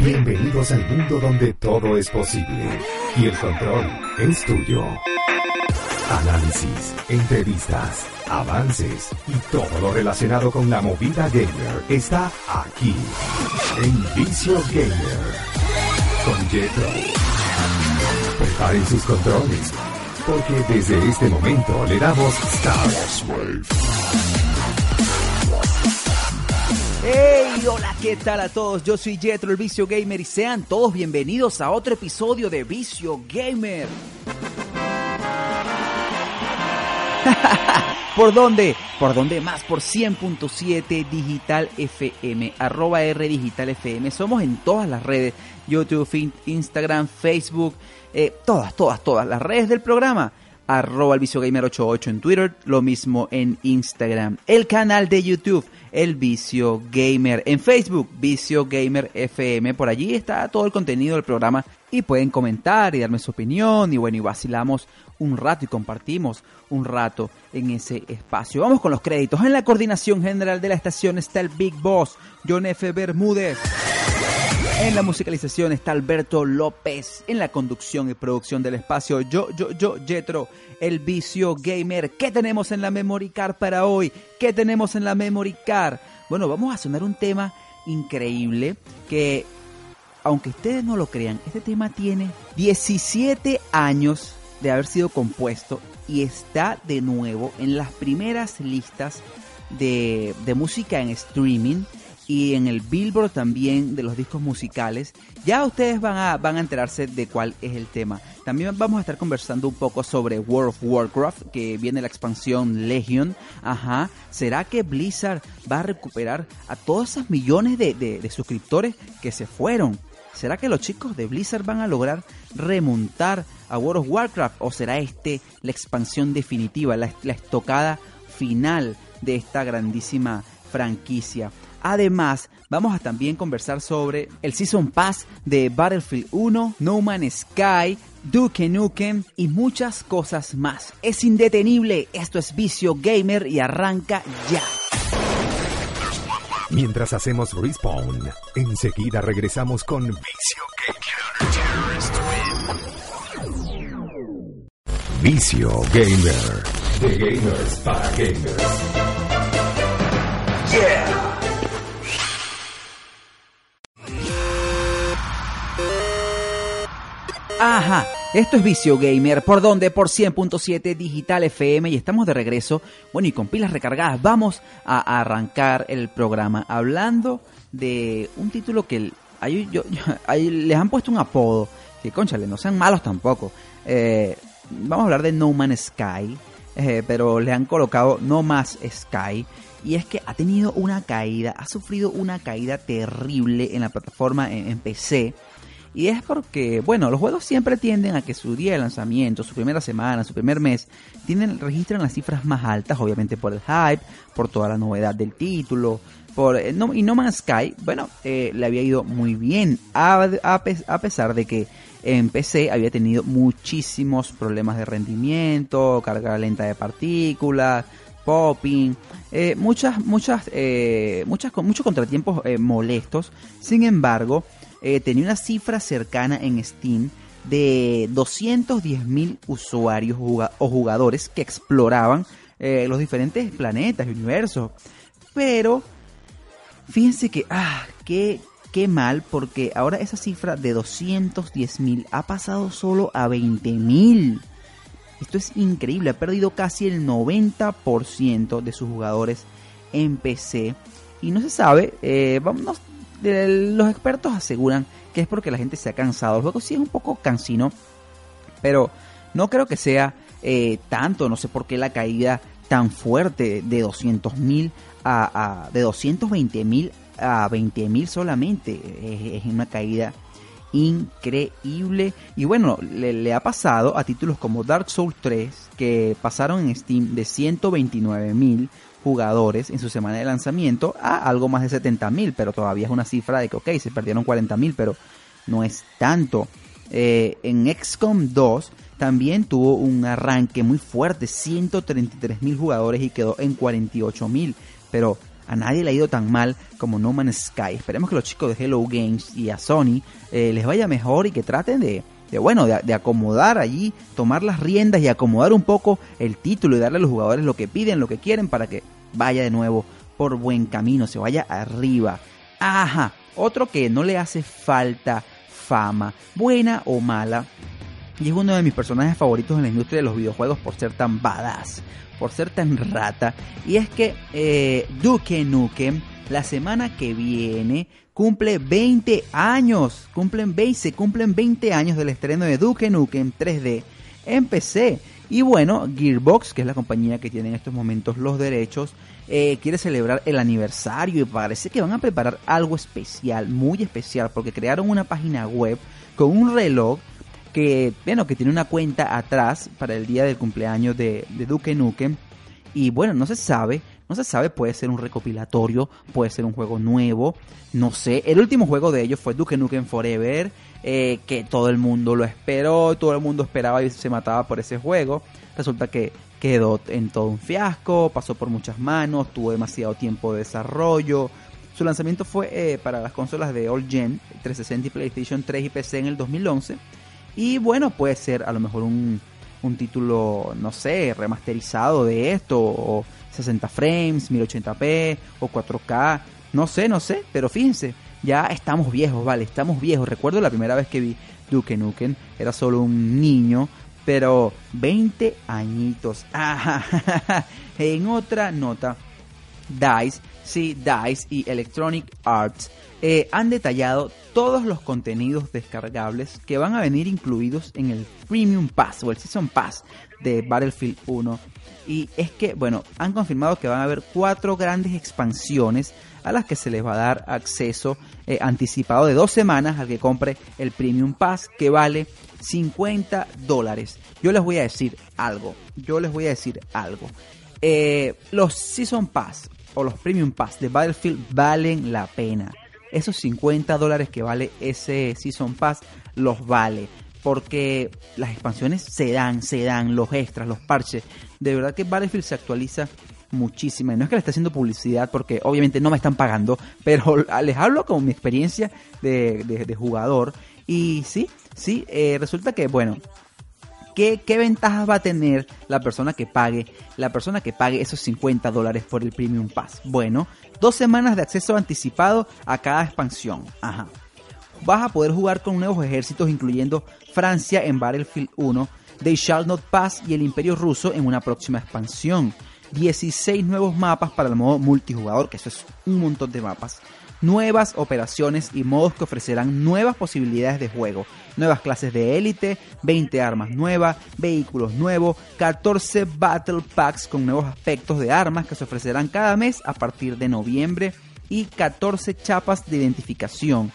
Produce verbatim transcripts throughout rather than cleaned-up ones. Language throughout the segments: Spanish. Bienvenidos al mundo donde todo es posible y el control es tuyo. Análisis, entrevistas, avances y todo lo relacionado con la movida gamer está aquí en Vicio Gamer con Jethro. Preparen sus controles porque desde este momento le damos start. ¡Hey! Hola, ¿qué tal a todos? Yo soy Jethro, el Vicio Gamer, y sean todos bienvenidos a otro episodio de Vicio Gamer. ¿Por dónde? ¿Por dónde más? Por cien punto siete Digital F M, arroba R Digital F M. Somos en todas las redes, YouTube, Instagram, Facebook, eh, todas, todas, todas las redes del programa. Arroba el Vicio Gamer ochenta y ocho en Twitter, lo mismo en Instagram. El canal de YouTube, el Vicio Gamer. En Facebook, Vicio Gamer F M. Por allí está todo el contenido del programa y pueden comentar y darme su opinión. Y bueno, y vacilamos un rato y compartimos un rato en ese espacio. Vamos con los créditos. En la coordinación general de la estación está el Big Boss John F. Bermúdez. En la musicalización está Alberto López. En la conducción y producción del espacio, yo, yo, yo, Jethro, el Vicio Gamer. ¿Qué tenemos en la Memory Card para hoy? ¿Qué tenemos en la Memory Card? Bueno, vamos a sonar un tema increíble que, aunque ustedes no lo crean, este tema tiene diecisiete años de haber sido compuesto y está de nuevo en las primeras listas de, de música en streaming. Y en el Billboard también de los discos musicales. Ya ustedes van a, van a enterarse de cuál es el tema. También vamos a estar conversando un poco sobre World of Warcraft, que viene la expansión Legion. Ajá. ¿Será que Blizzard va a recuperar a todos esos millones de, de, de suscriptores que se fueron? ¿Será que los chicos de Blizzard van a lograr remontar a World of Warcraft? ¿O será este la expansión definitiva, la, la estocada final de esta grandísima franquicia? Además, vamos a también conversar sobre el Season Pass de Battlefield uno, No Man's Sky, Duke Nukem y muchas cosas más. Es indetenible, esto es Vicio Gamer y arranca ya. Mientras hacemos Respawn, enseguida regresamos con Vicio Gamer. Vicio Gamer, de gamers para gamers. Yeah. Ajá, esto es Vicio Gamer, ¿por dónde? Por cien punto siete Digital F M y estamos de regreso, bueno, y con pilas recargadas vamos a arrancar el programa hablando de un título que ahí, yo, ahí les han puesto un apodo, que cónchale, no sean malos tampoco, eh, vamos a hablar de No Man's Sky, eh, pero le han colocado No Más Sky. Y es que ha tenido una caída, ha sufrido una caída terrible en la plataforma en, en P C. Y es porque, bueno, los juegos siempre tienden a que su día de lanzamiento, su primera semana, su primer mes, tienen, registran las cifras más altas, obviamente por el hype, por toda la novedad del título. Por, no, y No Man's Sky, bueno, eh, le había ido muy bien, a, a, a pesar de que en P C había tenido muchísimos problemas de rendimiento, carga lenta de partículas, popping, eh, muchas, muchas, eh, muchas, muchos contratiempos eh, molestos. Sin embargo, Eh, tenía una cifra cercana en Steam de doscientos diez mil usuarios juga- o jugadores que exploraban eh, los diferentes planetas y universos. Pero fíjense que, ah, qué, qué mal, porque ahora esa cifra de doscientos diez mil ha pasado solo a veinte mil. Esto es increíble, ha perdido casi el noventa por ciento de sus jugadores en P C. Y no se sabe, eh, vamos... Los expertos aseguran que es porque la gente se ha cansado. El juego sí es un poco cansino, pero no creo que sea eh, tanto. No sé por qué la caída tan fuerte de doscientos mil a, a de doscientos veinte mil a veinte mil solamente. Es, es una caída increíble. Y bueno, le, le ha pasado a títulos como Dark Souls tres, que pasaron en Steam de ciento veintinueve mil jugadores en su semana de lanzamiento a algo más de setenta mil, pero todavía es una cifra de que ok, se perdieron cuarenta mil, pero no es tanto. Eh, en X COM dos también tuvo un arranque muy fuerte, ciento treinta y tres mil jugadores y quedó en cuarenta y ocho mil, pero a nadie le ha ido tan mal como No Man's Sky. Esperemos que los chicos de Hello Games y a Sony eh, les vaya mejor y que traten de, de bueno, de, de acomodar allí, tomar las riendas y acomodar un poco el título y darle a los jugadores lo que piden, lo que quieren, para que vaya de nuevo por buen camino, se vaya arriba. Ajá, otro que no le hace falta fama, buena o mala, y es uno de mis personajes favoritos en la industria de los videojuegos por ser tan badass, por ser tan rata, y es que eh, Duke Nukem, la semana que viene, cumple veinte años, cumplen se cumplen veinte años del estreno de Duke Nukem tres D en P C, y bueno, Gearbox, que es la compañía que tiene en estos momentos los derechos, eh, quiere celebrar el aniversario y parece que van a preparar algo especial, muy especial, porque crearon una página web con un reloj que, bueno, que tiene una cuenta atrás para el día del cumpleaños de, de Duke Nukem, y bueno, no se sabe, no se sabe, puede ser un recopilatorio, puede ser un juego nuevo, no sé. El último juego de ellos fue Duke Nukem Forever, eh, que todo el mundo lo esperó, todo el mundo esperaba y se mataba por ese juego. Resulta que quedó en todo un fiasco, pasó por muchas manos, tuvo demasiado tiempo de desarrollo. Su lanzamiento fue eh, para las consolas de All Gen, trescientos sesenta y PlayStation tres y P C en el dos mil once. Y bueno, puede ser a lo mejor un, un título, no sé, remasterizado de esto, o sesenta frames, mil ochenta p o cuatro K, no sé, no sé, pero fíjense, ya estamos viejos, vale, estamos viejos. Recuerdo la primera vez que vi Duke Nukem, era solo un niño, pero veinte añitos. Ah, en otra nota, DICE, sí, DICE y Electronic Arts eh, han detallado todos los contenidos descargables que van a venir incluidos en el Premium Pass o el Season Pass de Battlefield uno. Y es que, bueno, han confirmado que van a haber cuatro grandes expansiones a las que se les va a dar acceso eh, anticipado de dos semanas al que compre el Premium Pass, que vale cincuenta dólares. Yo les voy a decir algo, yo les voy a decir algo. Eh, los Season Pass o los Premium Pass de Battlefield valen la pena. Esos cincuenta dólares que vale ese Season Pass los vale, porque las expansiones se dan, se dan, los extras, los parches. De verdad que Battlefield se actualiza muchísimo. Y no es que le esté haciendo publicidad, porque obviamente no me están pagando, pero les hablo con mi experiencia de, de, de jugador. Y sí, sí, eh, resulta que, bueno, ¿qué, ¿qué ventajas va a tener la persona que pague, la persona que pague esos cincuenta dólares por el Premium Pass? Bueno, dos semanas de acceso anticipado a cada expansión. Ajá. Vas a poder jugar con nuevos ejércitos, incluyendo Francia en Battlefield uno, They Shall Not Pass y el Imperio Ruso en una próxima expansión. dieciséis nuevos mapas para el modo multijugador, que eso es un montón de mapas. Nuevas operaciones y modos que ofrecerán nuevas posibilidades de juego. Nuevas clases de élite, veinte armas nuevas, vehículos nuevos, catorce Battle Packs con nuevos aspectos de armas que se ofrecerán cada mes a partir de noviembre y catorce chapas de identificación.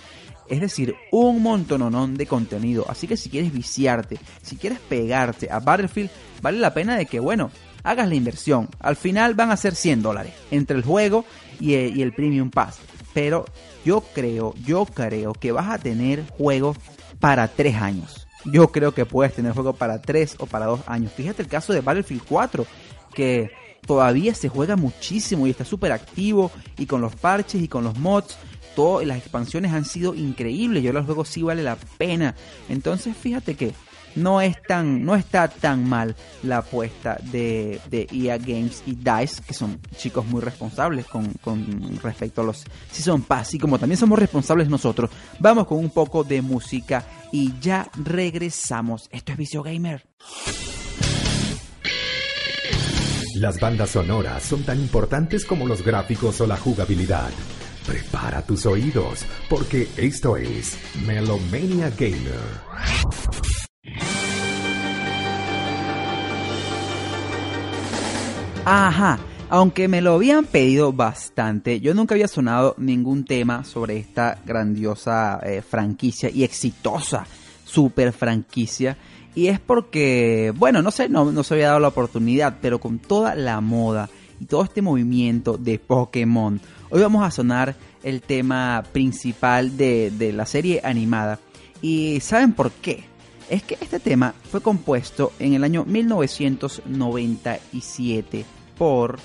Es decir, un montononón de contenido. Así que si quieres viciarte, si quieres pegarte a Battlefield, vale la pena de que, bueno, hagas la inversión. Al final van a ser cien dólares entre el juego y el, y el Premium Pass. Pero yo creo, yo creo que vas a tener juego para tres años. Yo creo que puedes tener juego para tres o para dos años. Fíjate el caso de Battlefield cuatro, que todavía se juega muchísimo y está súper activo. Y con los parches y con los mods, todo, las expansiones han sido increíbles. Yo los juegos sí vale la pena. Entonces fíjate que no es tan, no está tan mal la apuesta de, de E A Games y DICE, que son chicos muy responsables con, con respecto a los Season Pass. Y como también somos responsables nosotros, vamos con un poco de música y ya regresamos. Esto es Vicio Gamer. Las bandas sonoras son tan importantes como los gráficos o la jugabilidad. Prepara tus oídos, porque esto es Melomania Gamer. Ajá, aunque me lo habían pedido bastante, yo nunca había sonado ningún tema sobre esta grandiosa eh, franquicia y exitosa super franquicia. Y es porque, bueno, no sé, no, no se había dado la oportunidad, pero con toda la moda y todo este movimiento de Pokémon, hoy vamos a sonar el tema principal de, de la serie animada. ¿Y saben por qué? Es que este tema fue compuesto en el año mil novecientos noventa y siete por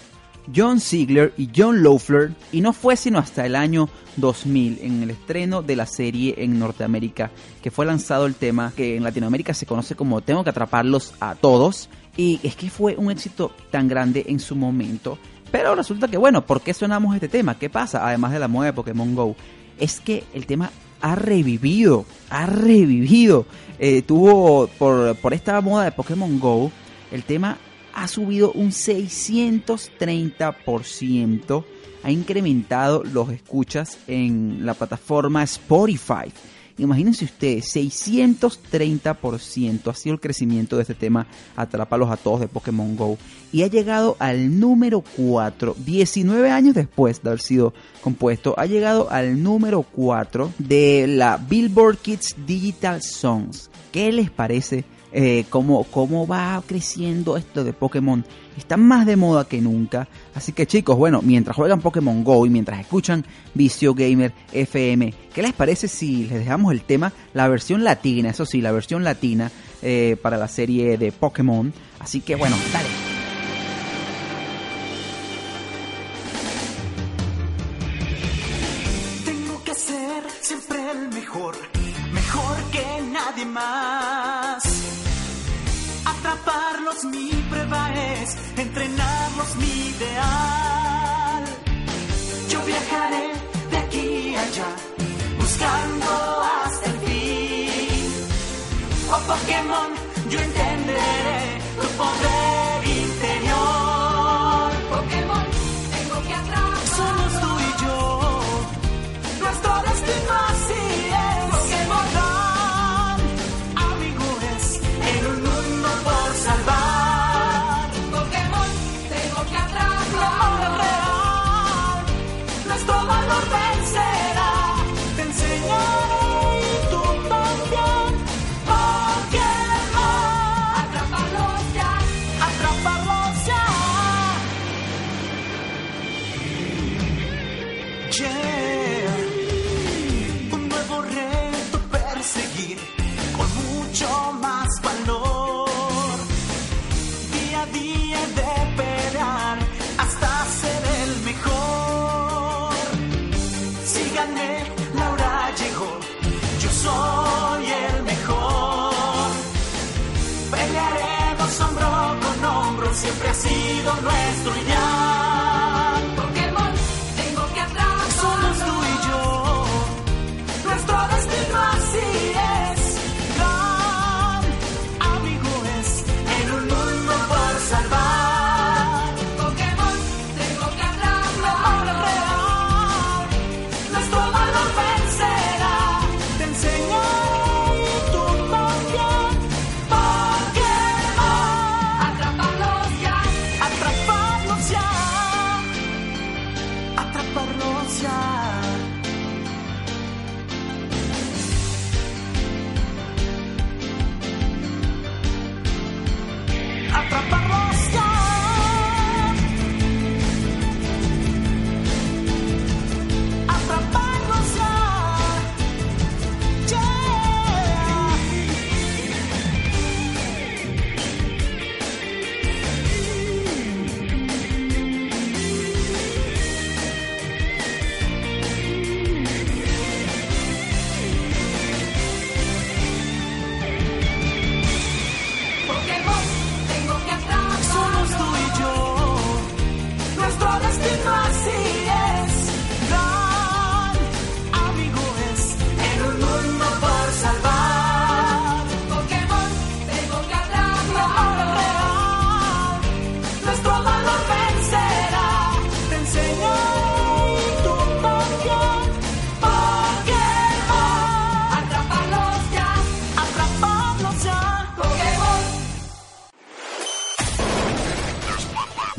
John Ziegler y John Loeffler, y no fue sino hasta el año dos mil, en el estreno de la serie en Norteamérica, que fue lanzado el tema que en Latinoamérica se conoce como Tengo que atraparlos a todos. Y es que fue un éxito tan grande en su momento, pero resulta que, bueno, ¿por qué sonamos este tema? ¿Qué pasa? Además de la moda de Pokémon GO, es que el tema ha revivido, ha revivido. Eh, tuvo, por, por esta moda de Pokémon GO, el tema ha subido un seiscientos treinta por ciento, ha incrementado los escuchas en la plataforma Spotify. Imagínense ustedes, seiscientos treinta por ciento ha sido el crecimiento de este tema Atrápalos a todos de Pokémon GO, y ha llegado al número cuatro, diecinueve años después de haber sido compuesto, ha llegado al número cuatro de la Billboard Kids Digital Songs. ¿Qué les parece? Eh, cómo, cómo va creciendo esto de Pokémon. Está más de moda que nunca. Así que, chicos, bueno, mientras juegan Pokémon GO y mientras escuchan Vicio Gamer F M, ¿qué les parece si les dejamos el tema, la versión latina, eso sí, la versión latina eh, para la serie de Pokémon? Así que, bueno, dale. Mi prueba es entrenarlos, mi ideal. Yo viajaré de aquí a allá, buscando hasta el fin. Oh Pokémon, yo entenderé tu poder interior. Pokémon, tengo que atrapar. Somos tú y yo, nuestro destino así es. Pokémon, gran amigo es, en un mundo por salvar. Siempre ha sido nuestro ideal. Pokémon, tengo que atrapar. Somos tú y yo, nuestro destino así es. Gran amigo es, en un mundo por salvar. Pokémon, tengo que atrapar. Lo real, nuestro valor vencerá. Te enseñaré tu magia. Pokémon, atraparlos ya.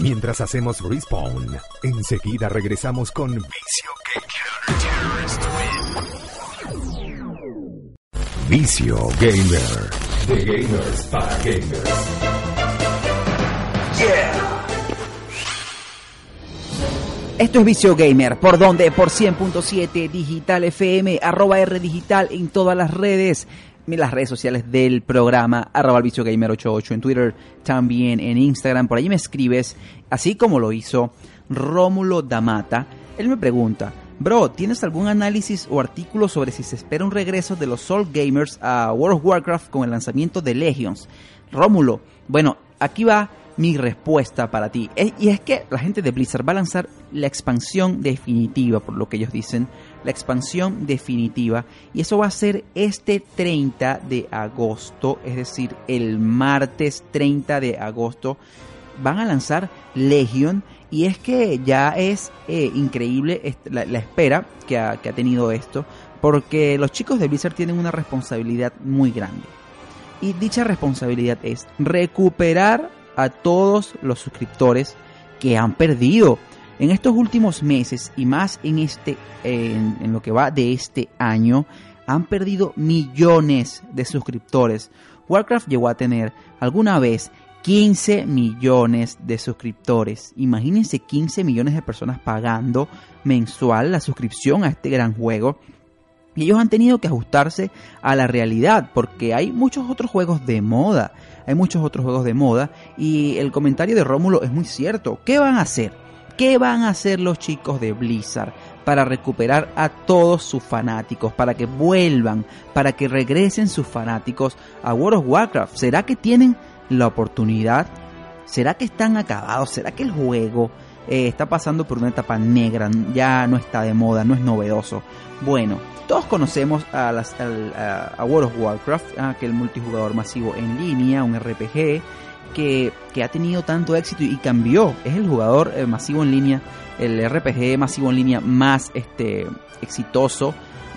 mientras hacemos respawn. Enseguida regresamos con Vicio Gamer. Vicio Gamer. De gamers para gamers. Yeah. Esto es Vicio Gamer, ¿por dónde? Por cien punto siete Digital F M, arroba R Digital en todas las redes, en las redes sociales del programa, arroba Vicio Gamer ochenta y ocho en Twitter, también en Instagram, por allí me escribes, así como lo hizo Rómulo Damata. Él me pregunta, bro, ¿tienes algún análisis o artículo sobre si se espera un regreso de los Soul Gamers a World of Warcraft con el lanzamiento de Legions? Rómulo, bueno, aquí va mi respuesta para ti, y es que la gente de Blizzard va a lanzar la expansión definitiva, por lo que ellos dicen, la expansión definitiva, y eso va a ser este treinta de agosto, es decir, el martes treinta de agosto, van a lanzar Legion, y es que ya es eh, increíble la, la espera que ha, que ha tenido esto, porque los chicos de Blizzard tienen una responsabilidad muy grande, y dicha responsabilidad es recuperar a todos los suscriptores que han perdido en estos últimos meses y más en este eh, en, en lo que va de este año. Han perdido millones de suscriptores. Warcraft llegó a tener alguna vez quince millones de suscriptores. Imagínense quince millones de personas pagando mensual la suscripción a este gran juego. Y ellos han tenido que ajustarse a la realidad porque hay muchos otros juegos de moda. Hay muchos otros juegos de moda y el comentario de Rómulo es muy cierto. ¿Qué van a hacer? ¿Qué van a hacer los chicos de Blizzard para recuperar a todos sus fanáticos? Para que vuelvan, para que regresen sus fanáticos a World of Warcraft. ¿Será que tienen la oportunidad? ¿Será que están acabados? ¿Será que el juego eh, está pasando por una etapa negra? Ya no está de moda, no es novedoso. Bueno, todos conocemos a, las, a, a World of Warcraft, aquel multijugador masivo en línea, un R P G, que, que ha tenido tanto éxito y cambió. Es el jugador eh, masivo en línea, el R P G masivo en línea más este, exitoso.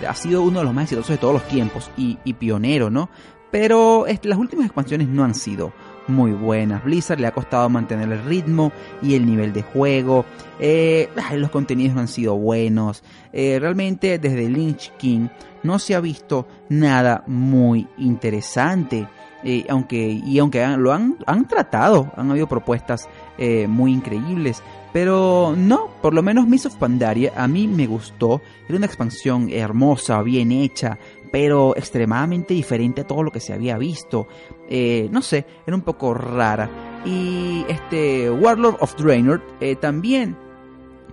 Ha sido uno de los más exitosos de todos los tiempos y, y pionero, ¿no? Pero este, las últimas expansiones no han sido muy buenas. Blizzard le ha costado mantener el ritmo y el nivel de juego. Eh, los contenidos no han sido buenos. Eh, realmente desde Lich King no se ha visto nada muy interesante. Eh, aunque, y aunque han, lo han, han tratado, han habido propuestas eh, muy increíbles. Pero no, por lo menos Mists of Pandaria a mí me gustó. Era una expansión hermosa, bien hecha, pero extremadamente diferente a todo lo que se había visto. Eh, no sé, era un poco rara. Y este Warlords of Draenor eh, también.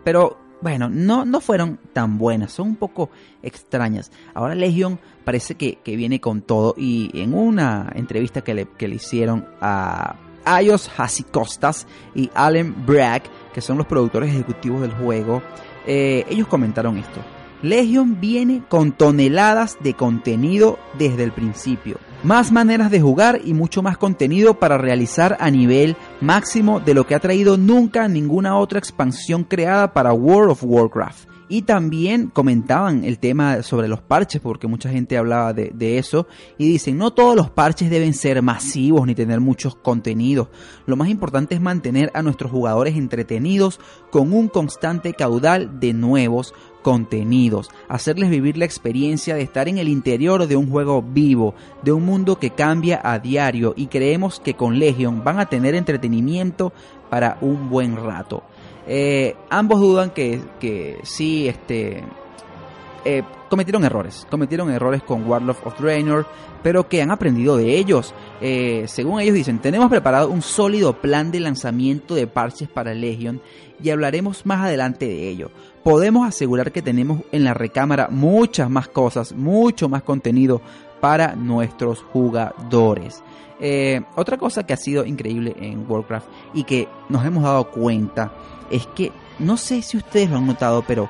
Pero bueno, no, no fueron tan buenas, son un poco extrañas. Ahora Legion parece que, que viene con todo. Y en una entrevista que le, que le hicieron a Ayos Hasikostas y Alan Bragg, que son los productores ejecutivos del juego, eh, ellos comentaron esto. Legion viene con toneladas de contenido desde el principio. Más maneras de jugar y mucho más contenido para realizar a nivel máximo de lo que ha traído nunca ninguna otra expansión creada para World of Warcraft. Y también comentaban el tema sobre los parches, porque mucha gente hablaba de, de eso. Y dicen, no todos los parches deben ser masivos ni tener muchos contenidos. Lo más importante es mantener a nuestros jugadores entretenidos con un constante caudal de nuevos contenidos. Hacerles vivir la experiencia de estar en el interior de un juego vivo, de un mundo que cambia a diario. Y creemos que con Legion van a tener entretenimiento para un buen rato. Eh, ambos dudan que, que sí este, eh, cometieron errores, cometieron errores con Warlords of Draenor, pero que han aprendido de ellos. Eh, según ellos dicen, tenemos preparado un sólido plan de lanzamiento de parches para Legion y hablaremos más adelante de ello. Podemos asegurar que tenemos en la recámara muchas más cosas, mucho más contenido para nuestros jugadores. Eh, otra cosa que ha sido increíble en Warcraft y que nos hemos dado cuenta es que, no sé si ustedes lo han notado, pero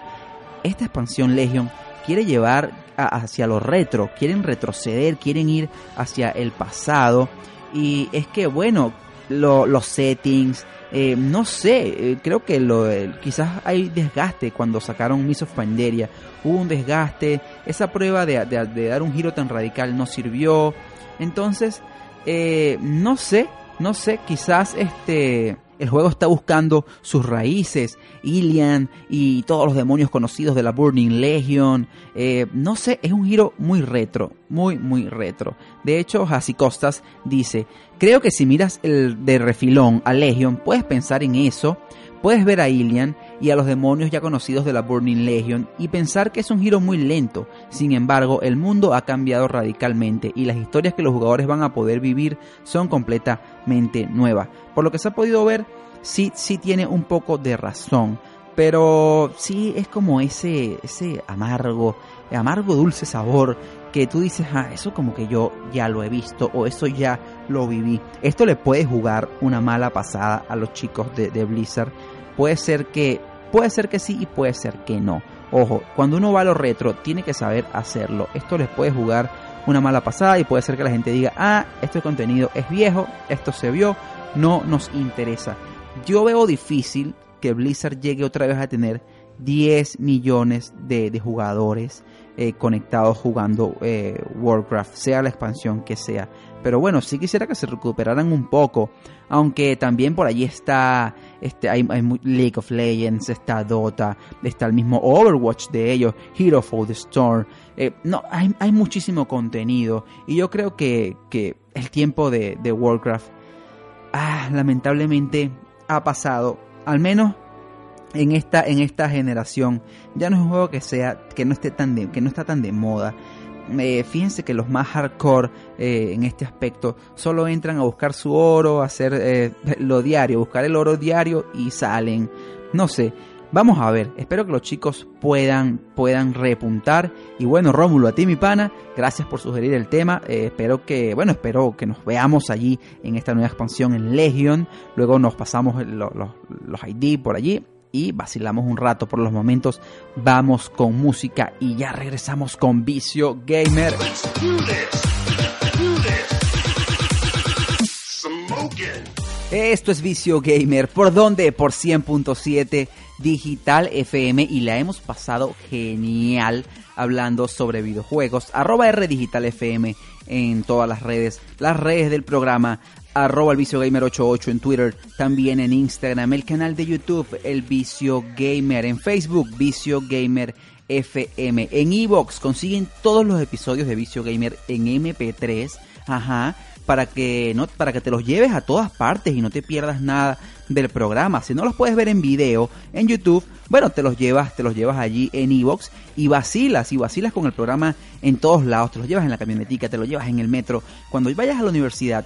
esta expansión Legion quiere llevar a, hacia lo retro, quieren retroceder, quieren ir hacia el pasado. Y es que, bueno, lo, los settings, eh, no sé, eh, creo que lo, eh, quizás hay desgaste cuando sacaron Mists of Pandaria. Hubo un desgaste, esa prueba de, de, de dar un giro tan radical no sirvió. Entonces, eh, no sé, no sé, quizás este... el juego está buscando sus raíces, Illidan y todos los demonios conocidos de la Burning Legion. Eh, no sé, es un giro muy retro, muy, muy retro. De hecho, Hasi Costas dice, creo que si miras el de refilón a Legion, puedes pensar en eso, puedes ver a Illidan y a los demonios ya conocidos de la Burning Legion y pensar que es un giro muy lento. Sin embargo, el mundo ha cambiado radicalmente y las historias que los jugadores van a poder vivir son completamente nuevas. Por lo que se ha podido ver, sí, sí tiene un poco de razón, pero sí es como ese, ese amargo, amargo dulce sabor que tú dices, ah, eso como que yo ya lo he visto o eso ya lo viví. Esto le puede jugar una mala pasada a los chicos de, de Blizzard. Puede ser que, puede ser que sí y puede ser que no. Ojo, cuando uno va a lo retro tiene que saber hacerlo. Esto les puede jugar una mala pasada y puede ser que la gente diga, ah, este contenido es viejo, esto se vio, no nos interesa. Yo veo difícil que Blizzard llegue otra vez a tener diez millones de, de jugadores eh, conectados jugando eh, Warcraft, sea la expansión que sea. Pero bueno, sí quisiera que se recuperaran un poco, aunque también por allí está este, hay, hay League of Legends, está Dota, está el mismo Overwatch de ellos, Hero for the Storm. Eh, no, hay, hay muchísimo contenido y yo creo que, que el tiempo de, de Warcraft ah, lamentablemente ha pasado, al menos en esta, en esta generación. Ya no es un juego que sea que no esté tan de, que no está tan de moda. Eh, fíjense que los más hardcore eh, en este aspecto solo entran a buscar su oro, a hacer eh, lo diario, buscar el oro diario y salen. No sé, vamos a ver, espero que los chicos puedan, puedan repuntar. Y bueno, Rómulo, a ti mi pana, gracias por sugerir el tema. eh, espero que, bueno, espero que nos veamos allí en esta nueva expansión en Legion. Luego nos pasamos los, los, los I D por allí y vacilamos un rato. Por los momentos vamos con música y ya regresamos con Vicio Gamer. Let's do this. Do this. Smoking. Esto es Vicio Gamer. ¿Por dónde? Por cien punto siete Digital F M, y la hemos pasado genial hablando sobre videojuegos. Arroba R Digital F M en todas las redes, las redes del programa. Arroba el Vicio Gamer ochenta y ocho en Twitter, también en Instagram, el canal de YouTube, el Vicio Gamer, en Facebook, Vicio Gamer F M, en iVoox consiguen todos los episodios de Vicio Gamer en eme pe tres, ajá, para que no, para que te los lleves a todas partes y no te pierdas nada del programa. Si no los puedes ver en video en YouTube, bueno, te los llevas, te los llevas allí en iVoox y vacilas, y vacilas con el programa en todos lados. Te los llevas en la camionetica, te los llevas en el metro, cuando vayas a la universidad.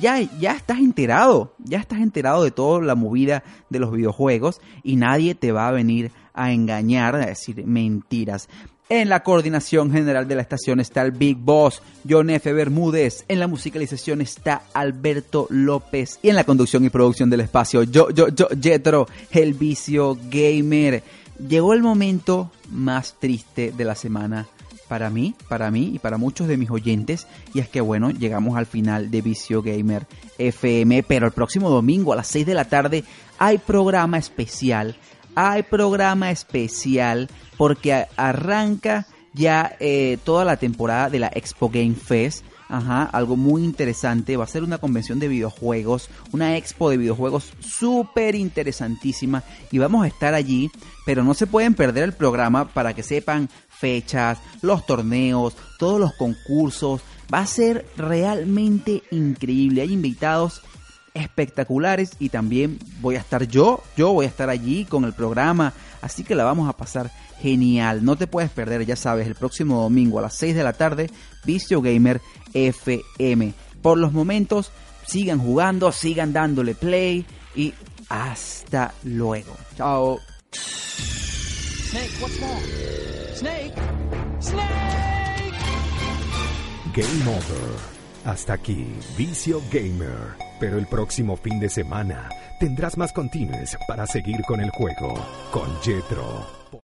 Ya, ya estás enterado, ya estás enterado de toda la movida de los videojuegos y nadie te va a venir a engañar, a decir mentiras. En la coordinación general de la estación está el Big Boss John F. Bermúdez, en la musicalización está Alberto López y en la conducción y producción del espacio, yo, yo, yo, Jethro, el Vicio Gamer. Llegó el momento más triste de la semana. Para mí, para mí y para muchos de mis oyentes. Y es que bueno, llegamos al final de Vicio Gamer F M. Pero el próximo domingo a las seis de la tarde hay programa especial. Hay programa especial porque arranca ya eh, toda la temporada de la Expo Game Fest. Ajá, algo muy interesante. Va a ser una convención de videojuegos, una expo de videojuegos súper interesantísima. Y vamos a estar allí, pero no se pueden perder el programa para que sepan fechas, los torneos, todos los concursos. Va a ser realmente increíble. Hay invitados espectaculares y también voy a estar yo. Yo voy a estar allí con el programa, así que la vamos a pasar genial. No te puedes perder, ya sabes, el próximo domingo a las seis de la tarde, Vicio Gamer F M. Por los momentos, sigan jugando, sigan dándole play y hasta luego. Chao. Snake, what's that? Snake, Snake. Game over. Hasta aquí, Vicio Gamer. Pero el próximo fin de semana tendrás más continues para seguir con el juego con Jethro.